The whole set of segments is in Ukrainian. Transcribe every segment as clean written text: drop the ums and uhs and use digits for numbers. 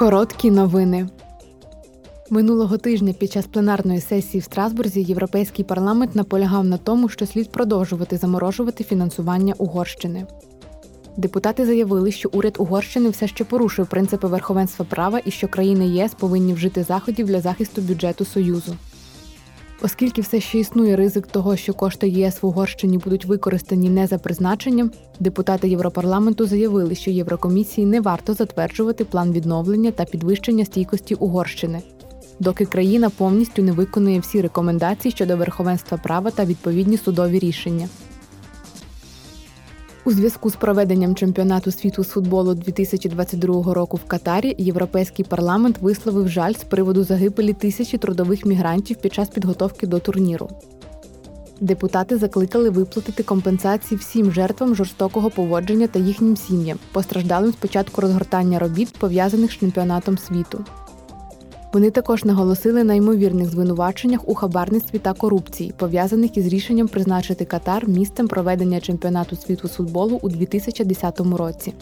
Короткі новини. Минулого тижня під час пленарної сесії в Страсбурзі Європейський парламент наполягав на тому, що слід продовжувати заморожувати фінансування Угорщини. Депутати заявили, що уряд Угорщини все ще порушив принципи верховенства права і що країни ЄС повинні вжити заходів для захисту бюджету Союзу. Оскільки все ще існує ризик того, що кошти ЄС в Угорщині будуть використані не за призначенням, депутати Європарламенту заявили, що Єврокомісії не варто затверджувати план відновлення та підвищення стійкості Угорщини, доки країна повністю не виконує всі рекомендації щодо верховенства права та відповідні судові рішення. У зв'язку з проведенням чемпіонату світу з футболу 2022 року в Катарі Європейський парламент висловив жаль з приводу загибелі тисячі трудових мігрантів під час підготовки до турніру. Депутати закликали виплатити компенсації всім жертвам жорстокого поводження та їхнім сім'ям, постраждалим з початку розгортання робіт, пов'язаних з чемпіонатом світу. Вони також наголосили на ймовірних звинуваченнях у хабарництві та корупції, пов'язаних із рішенням призначити Катар місцем проведення чемпіонату світу з футболу у 2010 році.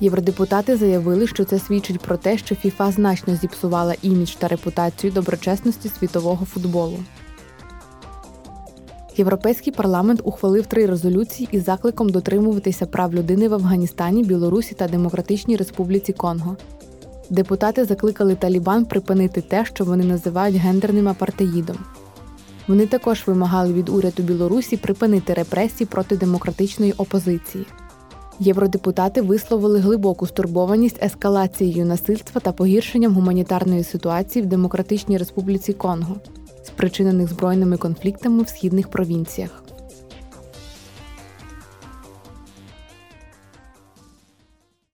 Євродепутати заявили, що це свідчить про те, що FIFA значно зіпсувала імідж та репутацію доброчесності світового футболу. Європейський парламент ухвалив 3 резолюції із закликом дотримуватися прав людини в Афганістані, Білорусі та Демократичній Республіці Конго. Депутати закликали Талібан припинити те, що вони називають гендерним апартеїдом. Вони також вимагали від уряду Білорусі припинити репресії проти демократичної опозиції. Євродепутати висловили глибоку стурбованість ескалацією насильства та погіршенням гуманітарної ситуації в Демократичній Республіці Конго, спричинених збройними конфліктами в східних провінціях.